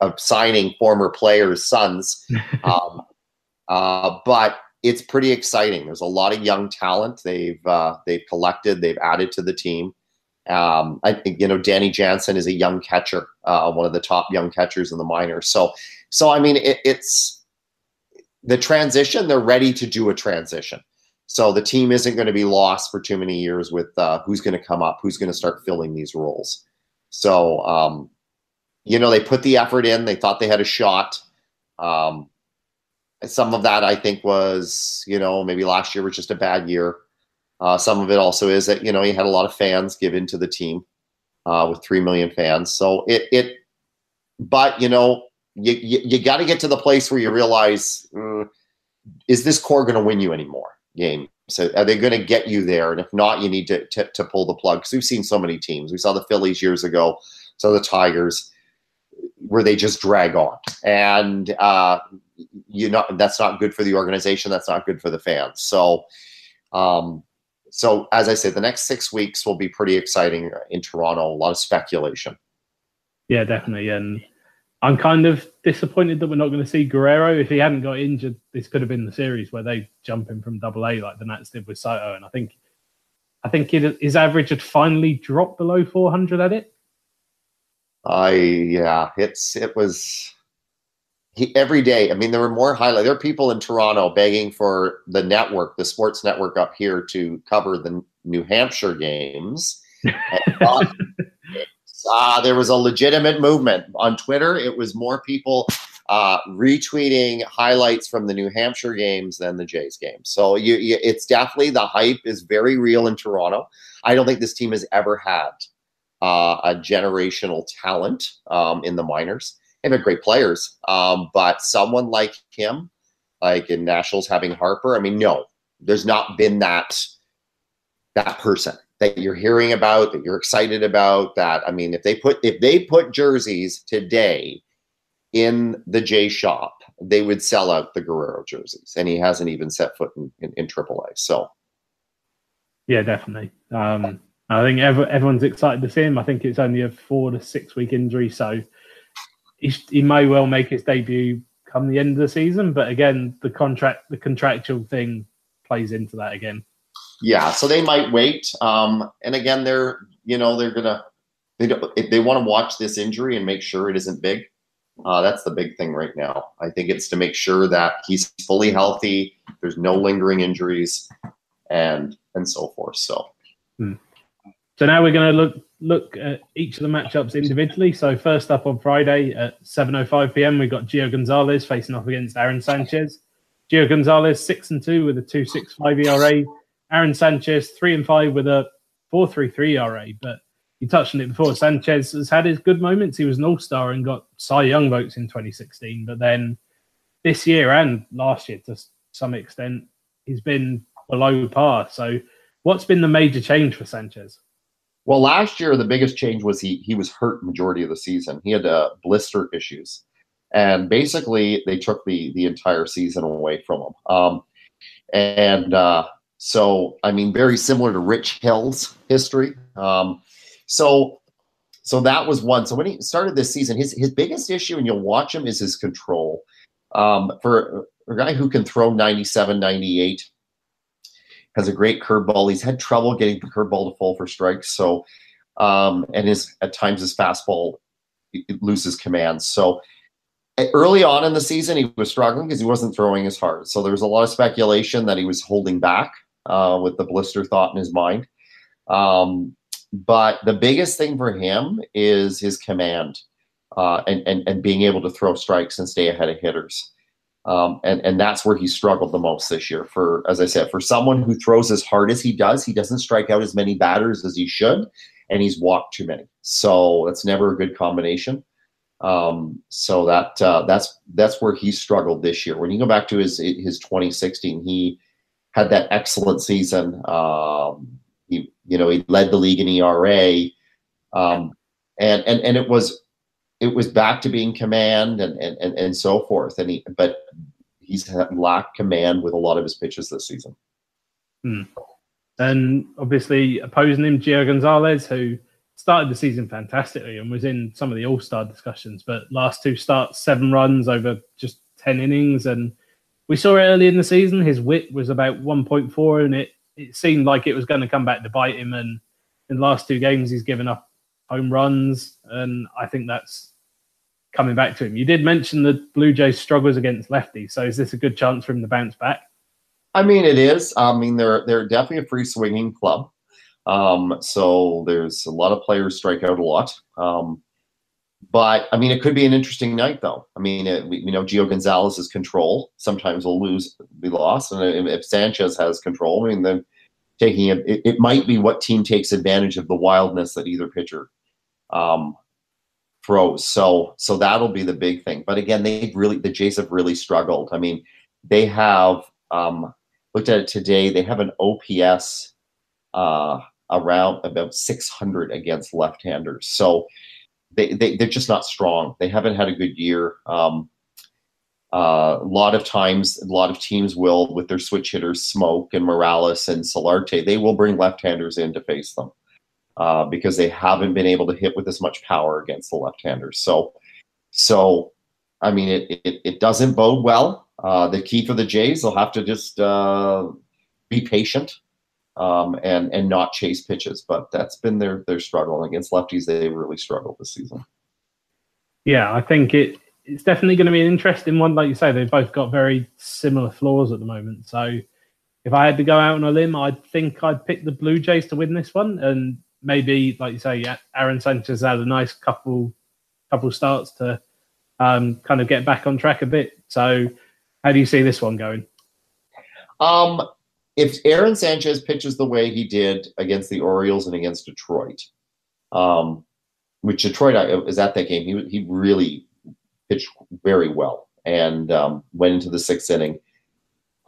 of signing former players' sons, but it's pretty exciting. There's a lot of young talent they've collected, they've added to the team. I think, you know, Danny Jansen is a young catcher, one of the top young catchers in the minors. So I mean, it's the transition. They're ready to do a transition. So the team isn't going to be lost for too many years with who's going to come up, who's going to start filling these roles. So, you know, they put the effort in. They thought they had a shot. Some of that, I think, was, you know, maybe last year was just a bad year. Some of it also is that, you know, you had a lot of fans give in to the team with 3 million fans. So but, you know, you got to get to the place where you realize, is this core going to win you anymore? Game. So are they going to get you there? And if not, you need to pull the plug. Because we've seen so many teams. We saw the Phillies years ago, saw the Tigers, where they just drag on. And that's not good for the organization. That's not good for the fans. So as I say, the next 6 weeks will be pretty exciting in Toronto. A lot of speculation. Yeah, definitely. And I'm kind of disappointed that we're not going to see Guerrero. If he hadn't got injured, this could have been the series where they jump him from Double-A like the Nats did with Soto. And I think his average had finally dropped below 400 at it. Every day. I mean, there were more highlights. There are people in Toronto begging for the network, the sports network up here, to cover the New Hampshire games. There was a legitimate movement on Twitter. It was more people retweeting highlights from the New Hampshire games than the Jays game. So it's definitely, the hype is very real in Toronto. I don't think this team has ever had a generational talent in the minors. They have great players, but someone like him, like in Nationals having Harper, I mean, no, there's not been that person that you're hearing about, that you're excited about, that, I mean, if they put jerseys today in the J shop, they would sell out the Guerrero jerseys, and he hasn't even set foot in AAA. So, yeah, definitely. I think everyone's excited to see him. I think it's only a 4 to 6 week injury, so he may well make his debut come the end of the season. But again, the contractual thing plays into that again. Yeah, so they might wait, and again, they want to watch this injury and make sure it isn't big. That's the big thing right now. I think it's to make sure that he's fully healthy. There's no lingering injuries, and so forth. So now we're going to look look at each of the matchups individually. So first up on Friday at 7:05 p.m., we've got Gio Gonzalez facing off against Aaron Sanchez. Gio Gonzalez 6-2 with a 2.65 ERA. Aaron Sanchez 3-5 with a 4.33 ERA. But you touched on it before. Sanchez has had his good moments. He was an all-star and got Cy Young votes in 2016. But then this year and last year, to some extent, he's been below par. So what's been the major change for Sanchez? Well, last year, the biggest change was he was hurt majority of the season. He had blister issues. And basically, they took the entire season away from him. So, I mean, very similar to Rich Hill's history. So that was one. So when he started this season, his biggest issue, and you'll watch him, is his control. For a guy who can throw 97, 98, has a great curveball. He's had trouble getting the curveball to fall for strikes. So, and at times his fastball it loses command. So early on in the season, he was struggling because he wasn't throwing as hard. So there was a lot of speculation that he was holding back with the blister thought in his mind. But the biggest thing for him is his command and being able to throw strikes and stay ahead of hitters. And that's where he struggled the most this year. For, as I said, for someone who throws as hard as he does, he doesn't strike out as many batters as he should, and he's walked too many. So that's never a good combination. So that's where he struggled this year. When you go back to his 2016, he had that excellent season. He led the league in ERA, and it was back to being command and so forth. But he's lacked command with a lot of his pitches this season. And obviously opposing him, Gio Gonzalez, who started the season fantastically and was in some of the all-star discussions, but last two starts, 7 runs over just 10 innings. And we saw it early in the season. His whip was about 1.4 and it seemed like it was going to come back to bite him. And in the last 2 games, he's given up home runs, and I think that's coming back to him. You did mention the Blue Jays struggles against lefties, so is this a good chance for him to bounce back? I mean, it is. I mean, they're definitely a free-swinging club, so there's a lot of players strike out a lot. But, I mean, it could be an interesting night, though. I mean, Gio Gonzalez's control sometimes will be lost, and if Sanchez has control, I mean, then taking it might be what team takes advantage of the wildness that either pitcher throws. So that'll be the big thing. But again, the Jays have really struggled. I mean, they have looked at it today. They have an OPS around about 600 against left-handers. So they're just not strong. They haven't had a good year. A lot of times, a lot of teams will, with their switch hitters, Smoke and Morales and Solarte, they will bring left-handers in to face them because they haven't been able to hit with as much power against the left-handers. So I mean, it doesn't bode well. The key for the Jays, they'll have to just be patient and not chase pitches. But that's been their struggle. And against lefties, they really struggled this season. Yeah, I think it's definitely going to be an interesting one. Like you say, they've both got very similar flaws at the moment. So if I had to go out on a limb, I think I'd pick the Blue Jays to win this one. And maybe, like you say, Aaron Sanchez had a nice couple starts to kind of get back on track a bit. So how do you see this one going? If Aaron Sanchez pitches the way he did against the Orioles and against Detroit, which Detroit was at that game, he really pitched very well and went into the 6th inning.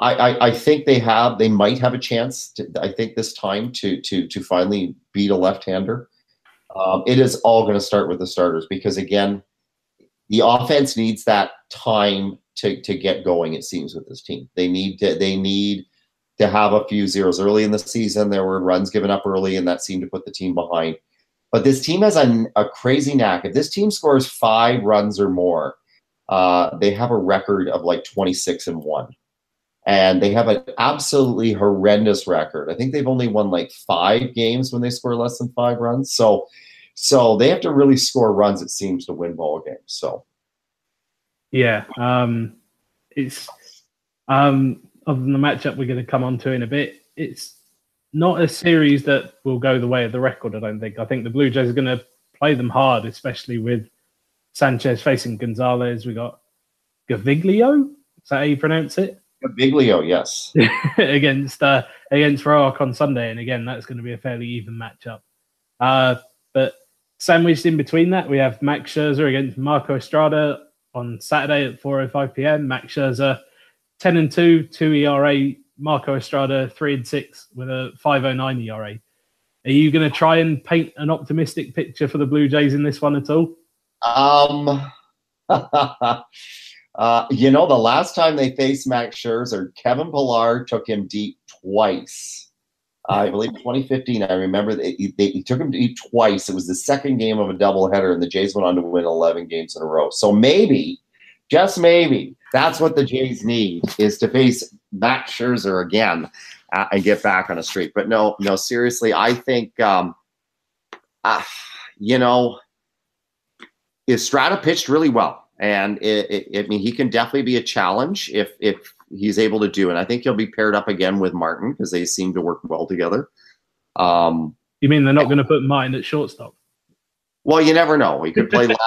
I think they might have a chance. To finally beat a left-hander. It is all going to start with the starters because again, the offense needs that time to get going. It seems with this team, they need to have a few zeros early in the season. There were runs given up early, and that seemed to put the team behind. But this team has a crazy knack. If this team scores 5 runs or more, they have a record of like 26-1. And they have an absolutely horrendous record. I think they've only won like 5 games when they score less than 5 runs. So they have to really score runs, it seems, to win ball games. So, yeah. It's other than the matchup we're going to come on to in a bit, it's not a series that will go the way of the record, I don't think. I think the Blue Jays are going to play them hard, especially with Sanchez facing Gonzalez. We got Gaviglio. Is that how you pronounce it? Gaviglio, yes. against Roark on Sunday. And again, that's going to be a fairly even matchup. But sandwiched in between that, we have Max Scherzer against Marco Estrada on Saturday at 4:05 p.m. Max Scherzer, 10-2, 2 ERA. Marco Estrada, 3-6 with a 5.09 ERA. Are you going to try and paint an optimistic picture for the Blue Jays in this one at all? The last time they faced Max Scherzer, Kevin Pillar took him deep twice. I believe 2015, I remember he took him deep twice. It was the second game of a doubleheader, and the Jays went on to win 11 games in a row. So maybe, just maybe, that's what the Jays need, is to face Max Scherzer again and get back on a streak. But no, seriously, I think, Estrada pitched really well. And he can definitely be a challenge if he's able to do. And I think he'll be paired up again with Martin because they seem to work well together. You mean they're not going to put Martin at shortstop? Well, you never know. He could play last.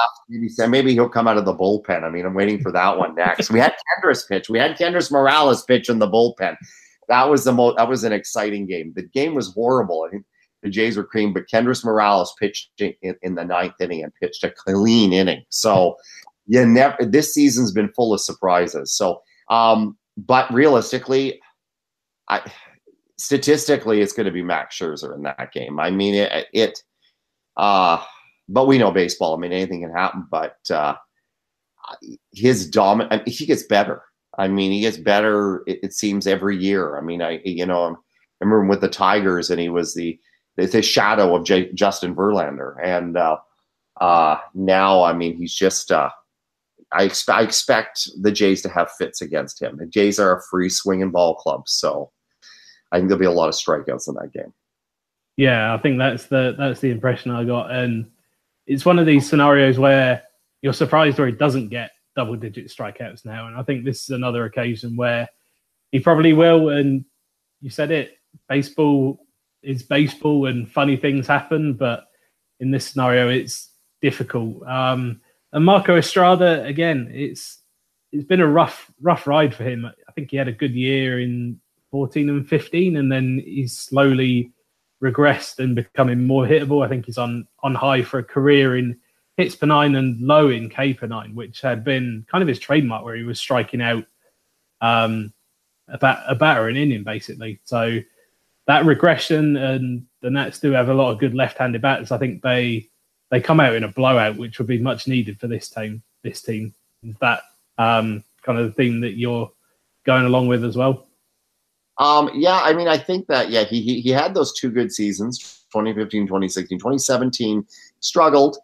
Maybe he'll come out of the bullpen. I mean, I'm waiting for that one next. We had Kendris pitch. We had Kendris Morales pitch in the bullpen. That was an exciting game. The game was horrible. I think the Jays were creamed, but Kendris Morales pitched in the ninth inning and pitched a clean inning. So this season's been full of surprises. So, but realistically, statistically, it's going to be Max Scherzer in that game. I mean, but we know baseball. I mean, anything can happen. But he gets better. I mean, he gets better. It seems every year. I mean, I remember him with the Tigers, and he was the shadow of Justin Verlander. And now, I mean, he's just. I expect the Jays to have fits against him. The Jays are a free swinging ball club, so I think there'll be a lot of strikeouts in that game. Yeah, I think that's the impression I got. And it's one of these scenarios where you're surprised where he doesn't get double-digit strikeouts now. And I think this is another occasion where he probably will. And you said it, baseball is baseball and funny things happen. But in this scenario, it's difficult. And Marco Estrada, again, it's been a rough ride for him. I think he had a good year in 14 and 15, and then he's slowly regressed and becoming more hittable. I think he's on high for a career in hits per nine and low in K per nine, which had been kind of his trademark, where he was striking out a batter an inning, basically. So that regression, and the Nats do have a lot of good left-handed batters. I think they come out in a blowout, which would be much needed for this team. Is that kind of the theme that you're going along with as well? Yeah, I mean, I think that, yeah, he had those two good seasons, 2015, 2016, 2017, struggled.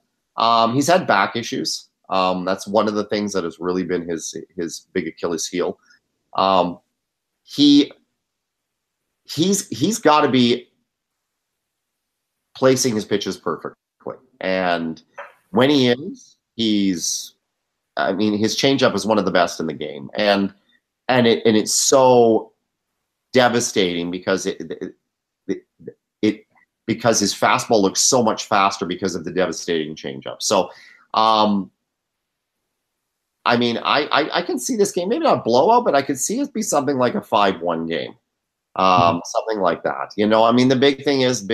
He's had back issues. That's one of the things that has really been his big Achilles heel. He's got to be placing his pitches perfect. And when he is, his changeup is one of the best in the game, and it's so devastating because because his fastball looks so much faster because of the devastating changeup. So, I can see this game, maybe not a blowout, but I could see it be something like a 5-1 game, something like that. You know, I mean, the big thing is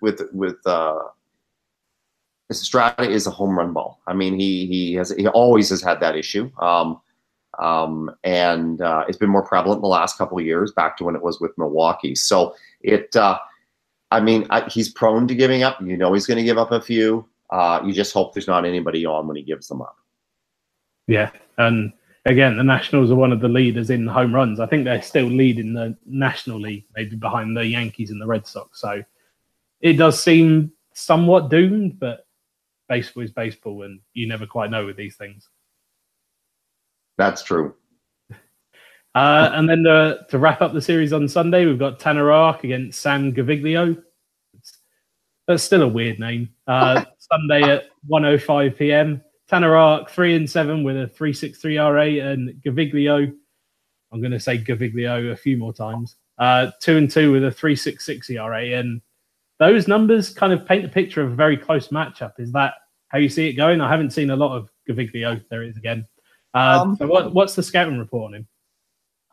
with Estrada is a home run ball. I mean, he always has had that issue, and it's been more prevalent in the last couple of years, back to when it was with Milwaukee. So he's prone to giving up. You know, he's going to give up a few. You just hope there's not anybody on when he gives them up. Yeah, and again, the Nationals are one of the leaders in home runs. I think they're still leading the National League, maybe behind the Yankees and the Red Sox. So it does seem somewhat doomed, but baseball is baseball, and you never quite know with these things. That's true. And then to wrap up the series on Sunday, we've got Tanner Roark against Sam Gaviglio. That's still a weird name. Sunday at 1:05 p.m. Tanner Roark, 3-7 with a 3.63 ERA, and Gaviglio, I'm going to say Gaviglio a few more times, 2-2 with a 3.66 ERA. And those numbers kind of paint the picture of a very close matchup. Is that how you see it going? I haven't seen a lot of Gaviglio. There it is again. So what's the scouting report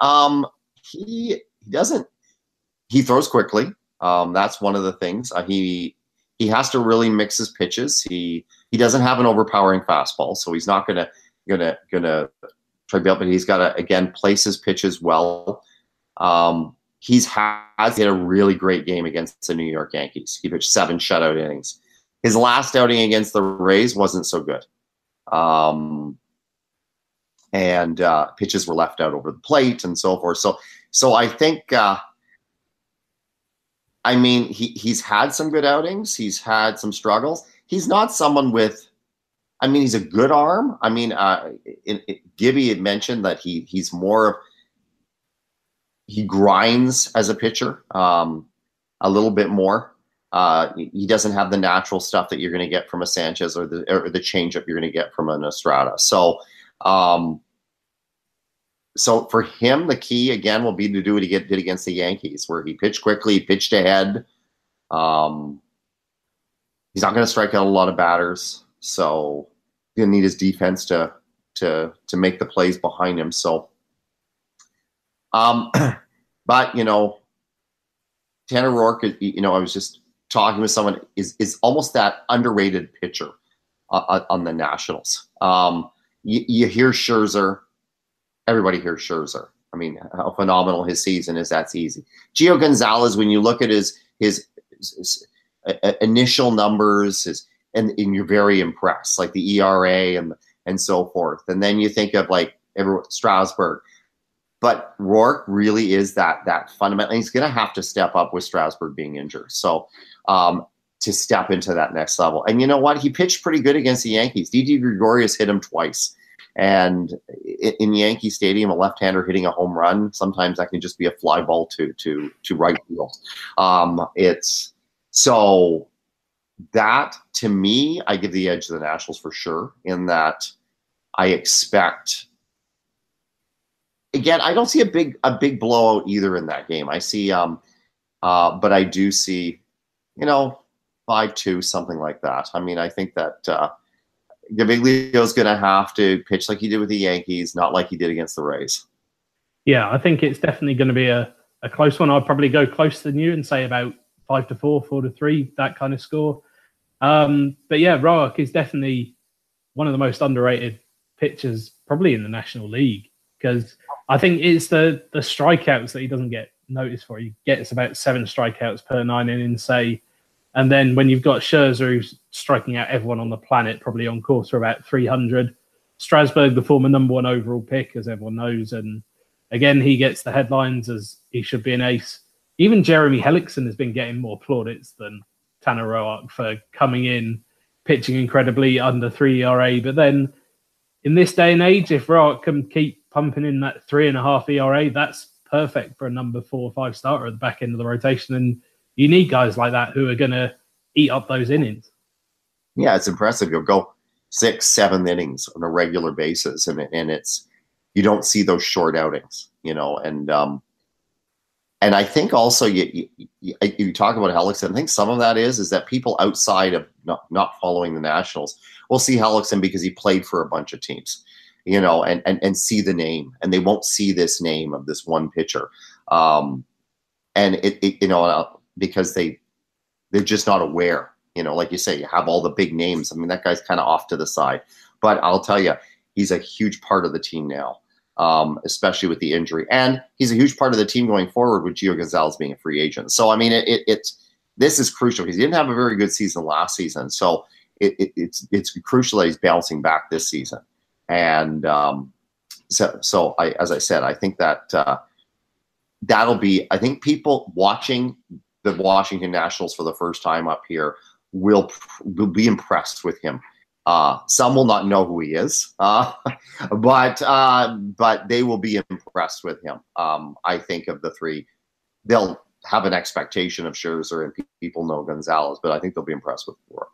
on him? He throws quickly. That's one of the things. He has to really mix his pitches. He doesn't have an overpowering fastball, so he's not gonna try to be up. But he's got to again place his pitches well. He had a really great game against the New York Yankees. He pitched 7 shutout innings. His last outing against the Rays wasn't so good, and pitches were left out over the plate and so forth. So I think. He's had some good outings. He's had some struggles. He's not someone with, he's a good arm. Gibby had mentioned that he's more of, he grinds as a pitcher a little bit more. He doesn't have the natural stuff that you're going to get from a Sanchez or the changeup you're going to get from an Estrada. So for him, the key again will be to do what he did against the Yankees, where he pitched quickly, he pitched ahead. He's not going to strike out a lot of batters, so he's going to need his defense to make the plays behind him. So, but Tanner Roark, I was just talking with someone, is almost that underrated pitcher on the Nationals. You hear Scherzer. Everybody hears Scherzer. How phenomenal his season is. That's easy. Gio Gonzalez, when you look at his initial numbers, and you're very impressed, like the ERA and so forth. And then you think of Strasburg, but Roark really is that fundamental. He's going to have to step up with Strasburg being injured. So to step into that next level. And you know what? He pitched pretty good against the Yankees. Didi Gregorius hit him twice. And in Yankee Stadium, a left-hander hitting a home run, sometimes that can just be a fly ball to right field. So that, to me, I give the edge to the Nationals for sure, in that I expect – again, I don't see a big blowout either in that game. I see but I do see, 5-2, something like that. I think that Gaviglio's going to have to pitch like he did with the Yankees, not like he did against the Rays. Yeah, I think it's definitely going to be a close one. I'd probably go closer than you and say about 5-4, 4-3, that kind of score. But yeah, Roark is definitely one of the most underrated pitchers probably in the National League, because I think it's the strikeouts that he doesn't get noticed for. He gets about 7 strikeouts per 9 innings, say. And then when you've got Scherzer, who's striking out everyone on the planet, probably on course for about 300. Strasburg, the former #1 overall pick, as everyone knows. And again, he gets the headlines as he should be an ace. Even Jeremy Hellickson has been getting more plaudits than Tanner Roark for coming in, pitching incredibly under 3 ERA. But then in this day and age, if Roark can keep pumping in that 3.5 ERA, that's perfect for a number 4 or 5 starter at the back end of the rotation. And you need guys like that who are going to eat up those innings. Yeah, it's impressive. You'll go 6, 7 innings on a regular basis, and it's you don't see those short outings, And I think also you talk about Hellickson. I think some of that is that people outside of not following the Nationals will see Hellickson because he played for a bunch of teams, and see the name, and they won't see this name of this one pitcher, and because they're just not aware, like you say, you have all the big names. That guy's kind of off to the side, but I'll tell you, he's a huge part of the team now, especially with the injury. And he's a huge part of the team going forward with Gio Gonzalez being a free agent. So, this is crucial because he didn't have a very good season last season. So it's crucial that he's bouncing back this season. And as I said, I think that that'll be, I think people watching the Washington Nationals for the first time up here will be impressed with him. Some will not know who he is, but they will be impressed with him. I think of the 3, they'll have an expectation of Scherzer and people know Gonzalez, but I think they'll be impressed with the work.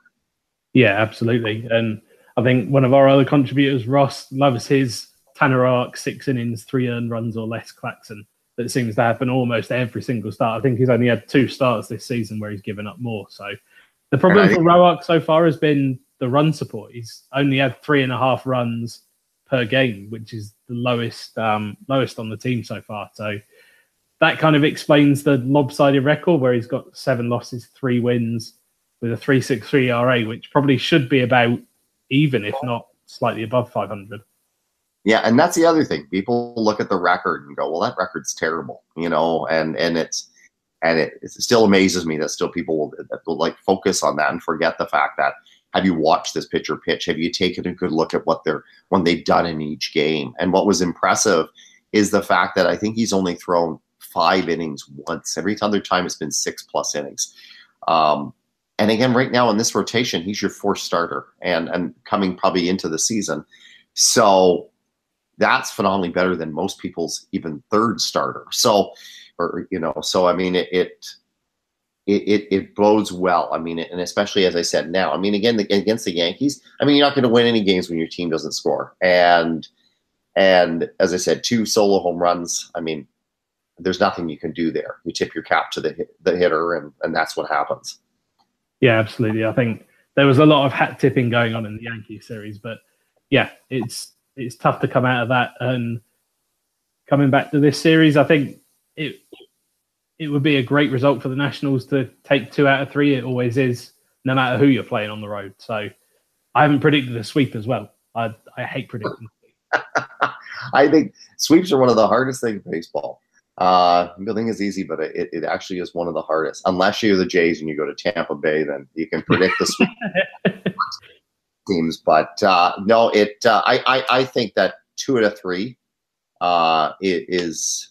Yeah, absolutely. And I think one of our other contributors, Ross, loves his Tanner Roark 6 innings, 3 earned runs or less Claxon. that seems to happen almost every single start. I think he's only had two starts this season where he's given up more. So the problem for Roark so far has been the run support. He's only had 3.5 runs per game, which is the lowest on the team so far. So that kind of explains the lopsided record where he's got 7 losses, 3 wins with a 3.63 ERA, which probably should be about even, if not slightly above 500. Yeah, and that's the other thing. People look at the record and go, "Well, that record's terrible," you know. And it still amazes me that still people will like focus on that and forget the fact that, have you watched this pitcher pitch? Have you taken a good look at what they've done in each game? And what was impressive is the fact that I think he's only thrown 5 innings once. Every other time it's been 6+ innings. And again, right now in this rotation, he's your 4th starter, and coming probably into the season, so. That's phenomenally better than most people's even 3rd starter. So I mean, it bodes well. I mean, and especially as I said now, I mean, again, against the Yankees, I mean, you're not going to win any games when your team doesn't score. And as I said, 2 solo home runs. I mean, there's nothing you can do there. You tip your cap to the hitter, and that's what happens. Yeah, absolutely. I think there was a lot of hat tipping going on in the Yankee series, but yeah, it's tough to come out of that, and coming back to this series, I think it would be a great result for the Nationals to take 2 out of 3. It always is, no matter who you're playing on the road. So I haven't predicted a sweep as well. I hate predicting. I think sweeps are one of the hardest things in baseball. Building is easy, but it actually is one of the hardest. Unless you're the Jays and you go to Tampa Bay, then you can predict the sweep. Teams, but no, it. I think that 2 out of 3 is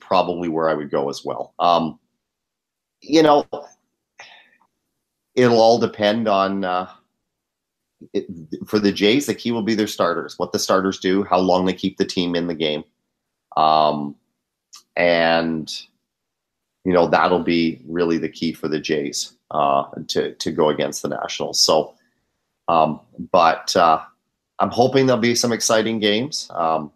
probably where I would go as well. You know, it'll all depend on for the Jays. The key will be their starters, what the starters do, how long they keep the team in the game, and you know that'll be really the key for the Jays to go against the Nationals. So. But I'm hoping there'll be some exciting games. And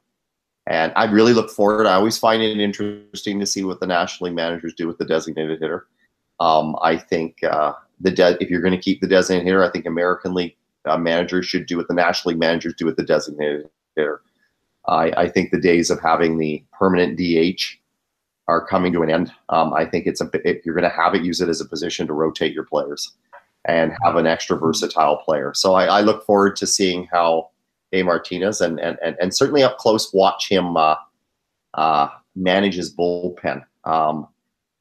I really look forward. I always find it interesting to see what the National League managers do with the designated hitter. I think if you're going to keep the designated hitter, I think American League managers should do what the National League managers do with the designated hitter. I think the days of having the permanent DH are coming to an end. I think if you're going to have it, use it as a position to rotate your players and have an extra versatile player. So I look forward to seeing how Dave Martinez and certainly up close watch him manage his bullpen.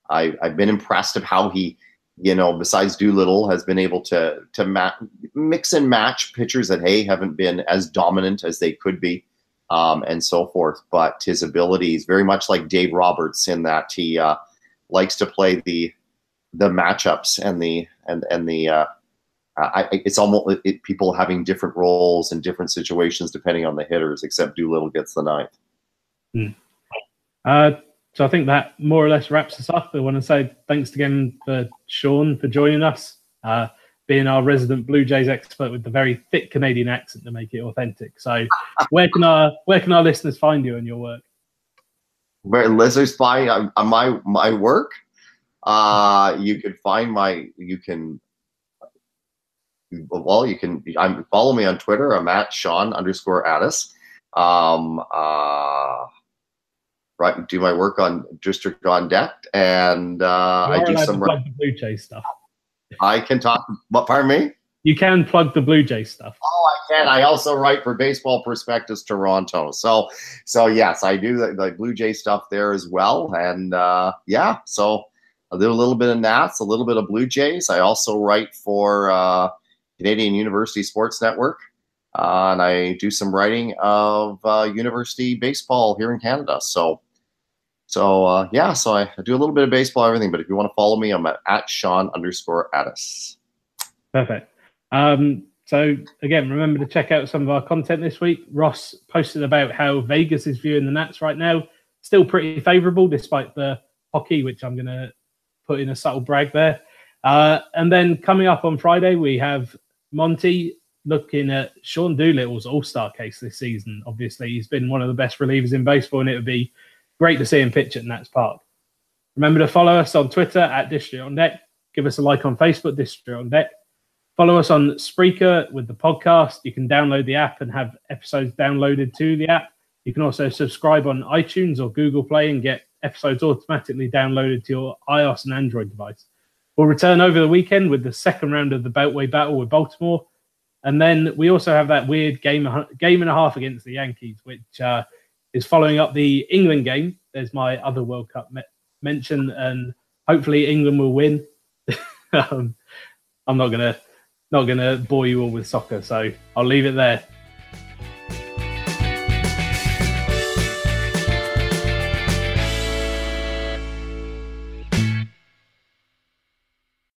I've been impressed of how he, you know, besides Doolittle, has been able to mix and match pitchers that haven't been as dominant as they could be, and so forth. But his ability is very much like Dave Roberts in that he likes to play the matchups it's almost people having different roles and different situations depending on the hitters, except Doolittle gets the 9th. So I think that more or less wraps us up. I want to say thanks again for Sean for joining us, being our resident Blue Jays expert with the very thick Canadian accent to make it authentic. So where can our listeners find you and your work? Where listeners find my work? You can follow me on Twitter. I'm at Sean_Addis. Right. Do my work on District on Deck, and I do some Blue Jay stuff. I can talk. Pardon me? You can plug the Blue Jay stuff. Oh, I can. I also write for Baseball Prospectus Toronto. So yes, I do the Blue Jay stuff there as well. And yeah, so. I do a little bit of Nats, a little bit of Blue Jays. I also write for Canadian University Sports Network, and I do some writing of university baseball here in Canada. So I do a little bit of baseball, everything. But if you want to follow me, I'm at Sean_Addis. Perfect. So again, remember to check out some of our content this week. Ross posted about how Vegas is viewing the Nats right now. Still pretty favorable despite the hockey, which I'm going to put in a subtle brag there. And then coming up on Friday, we have Monty looking at Sean Doolittle's all-star case this season. Obviously, he's been one of the best relievers in baseball, and it would be Great to see him pitch at Nats Park. Remember to follow us on Twitter at District on Deck. Give us a like on Facebook, District on Deck. Follow us on Spreaker with the podcast. You can download the app and have episodes downloaded to the app. You can also subscribe on iTunes or Google Play and get episodes automatically downloaded to your iOS and Android device. We'll return over the weekend with the second round of the Beltway battle with Baltimore. And then we also have that weird game and a half against the Yankees, which is following up the England game. There's my other World Cup mention, and hopefully England will win. I'm not gonna bore you all with soccer, so I'll leave it there.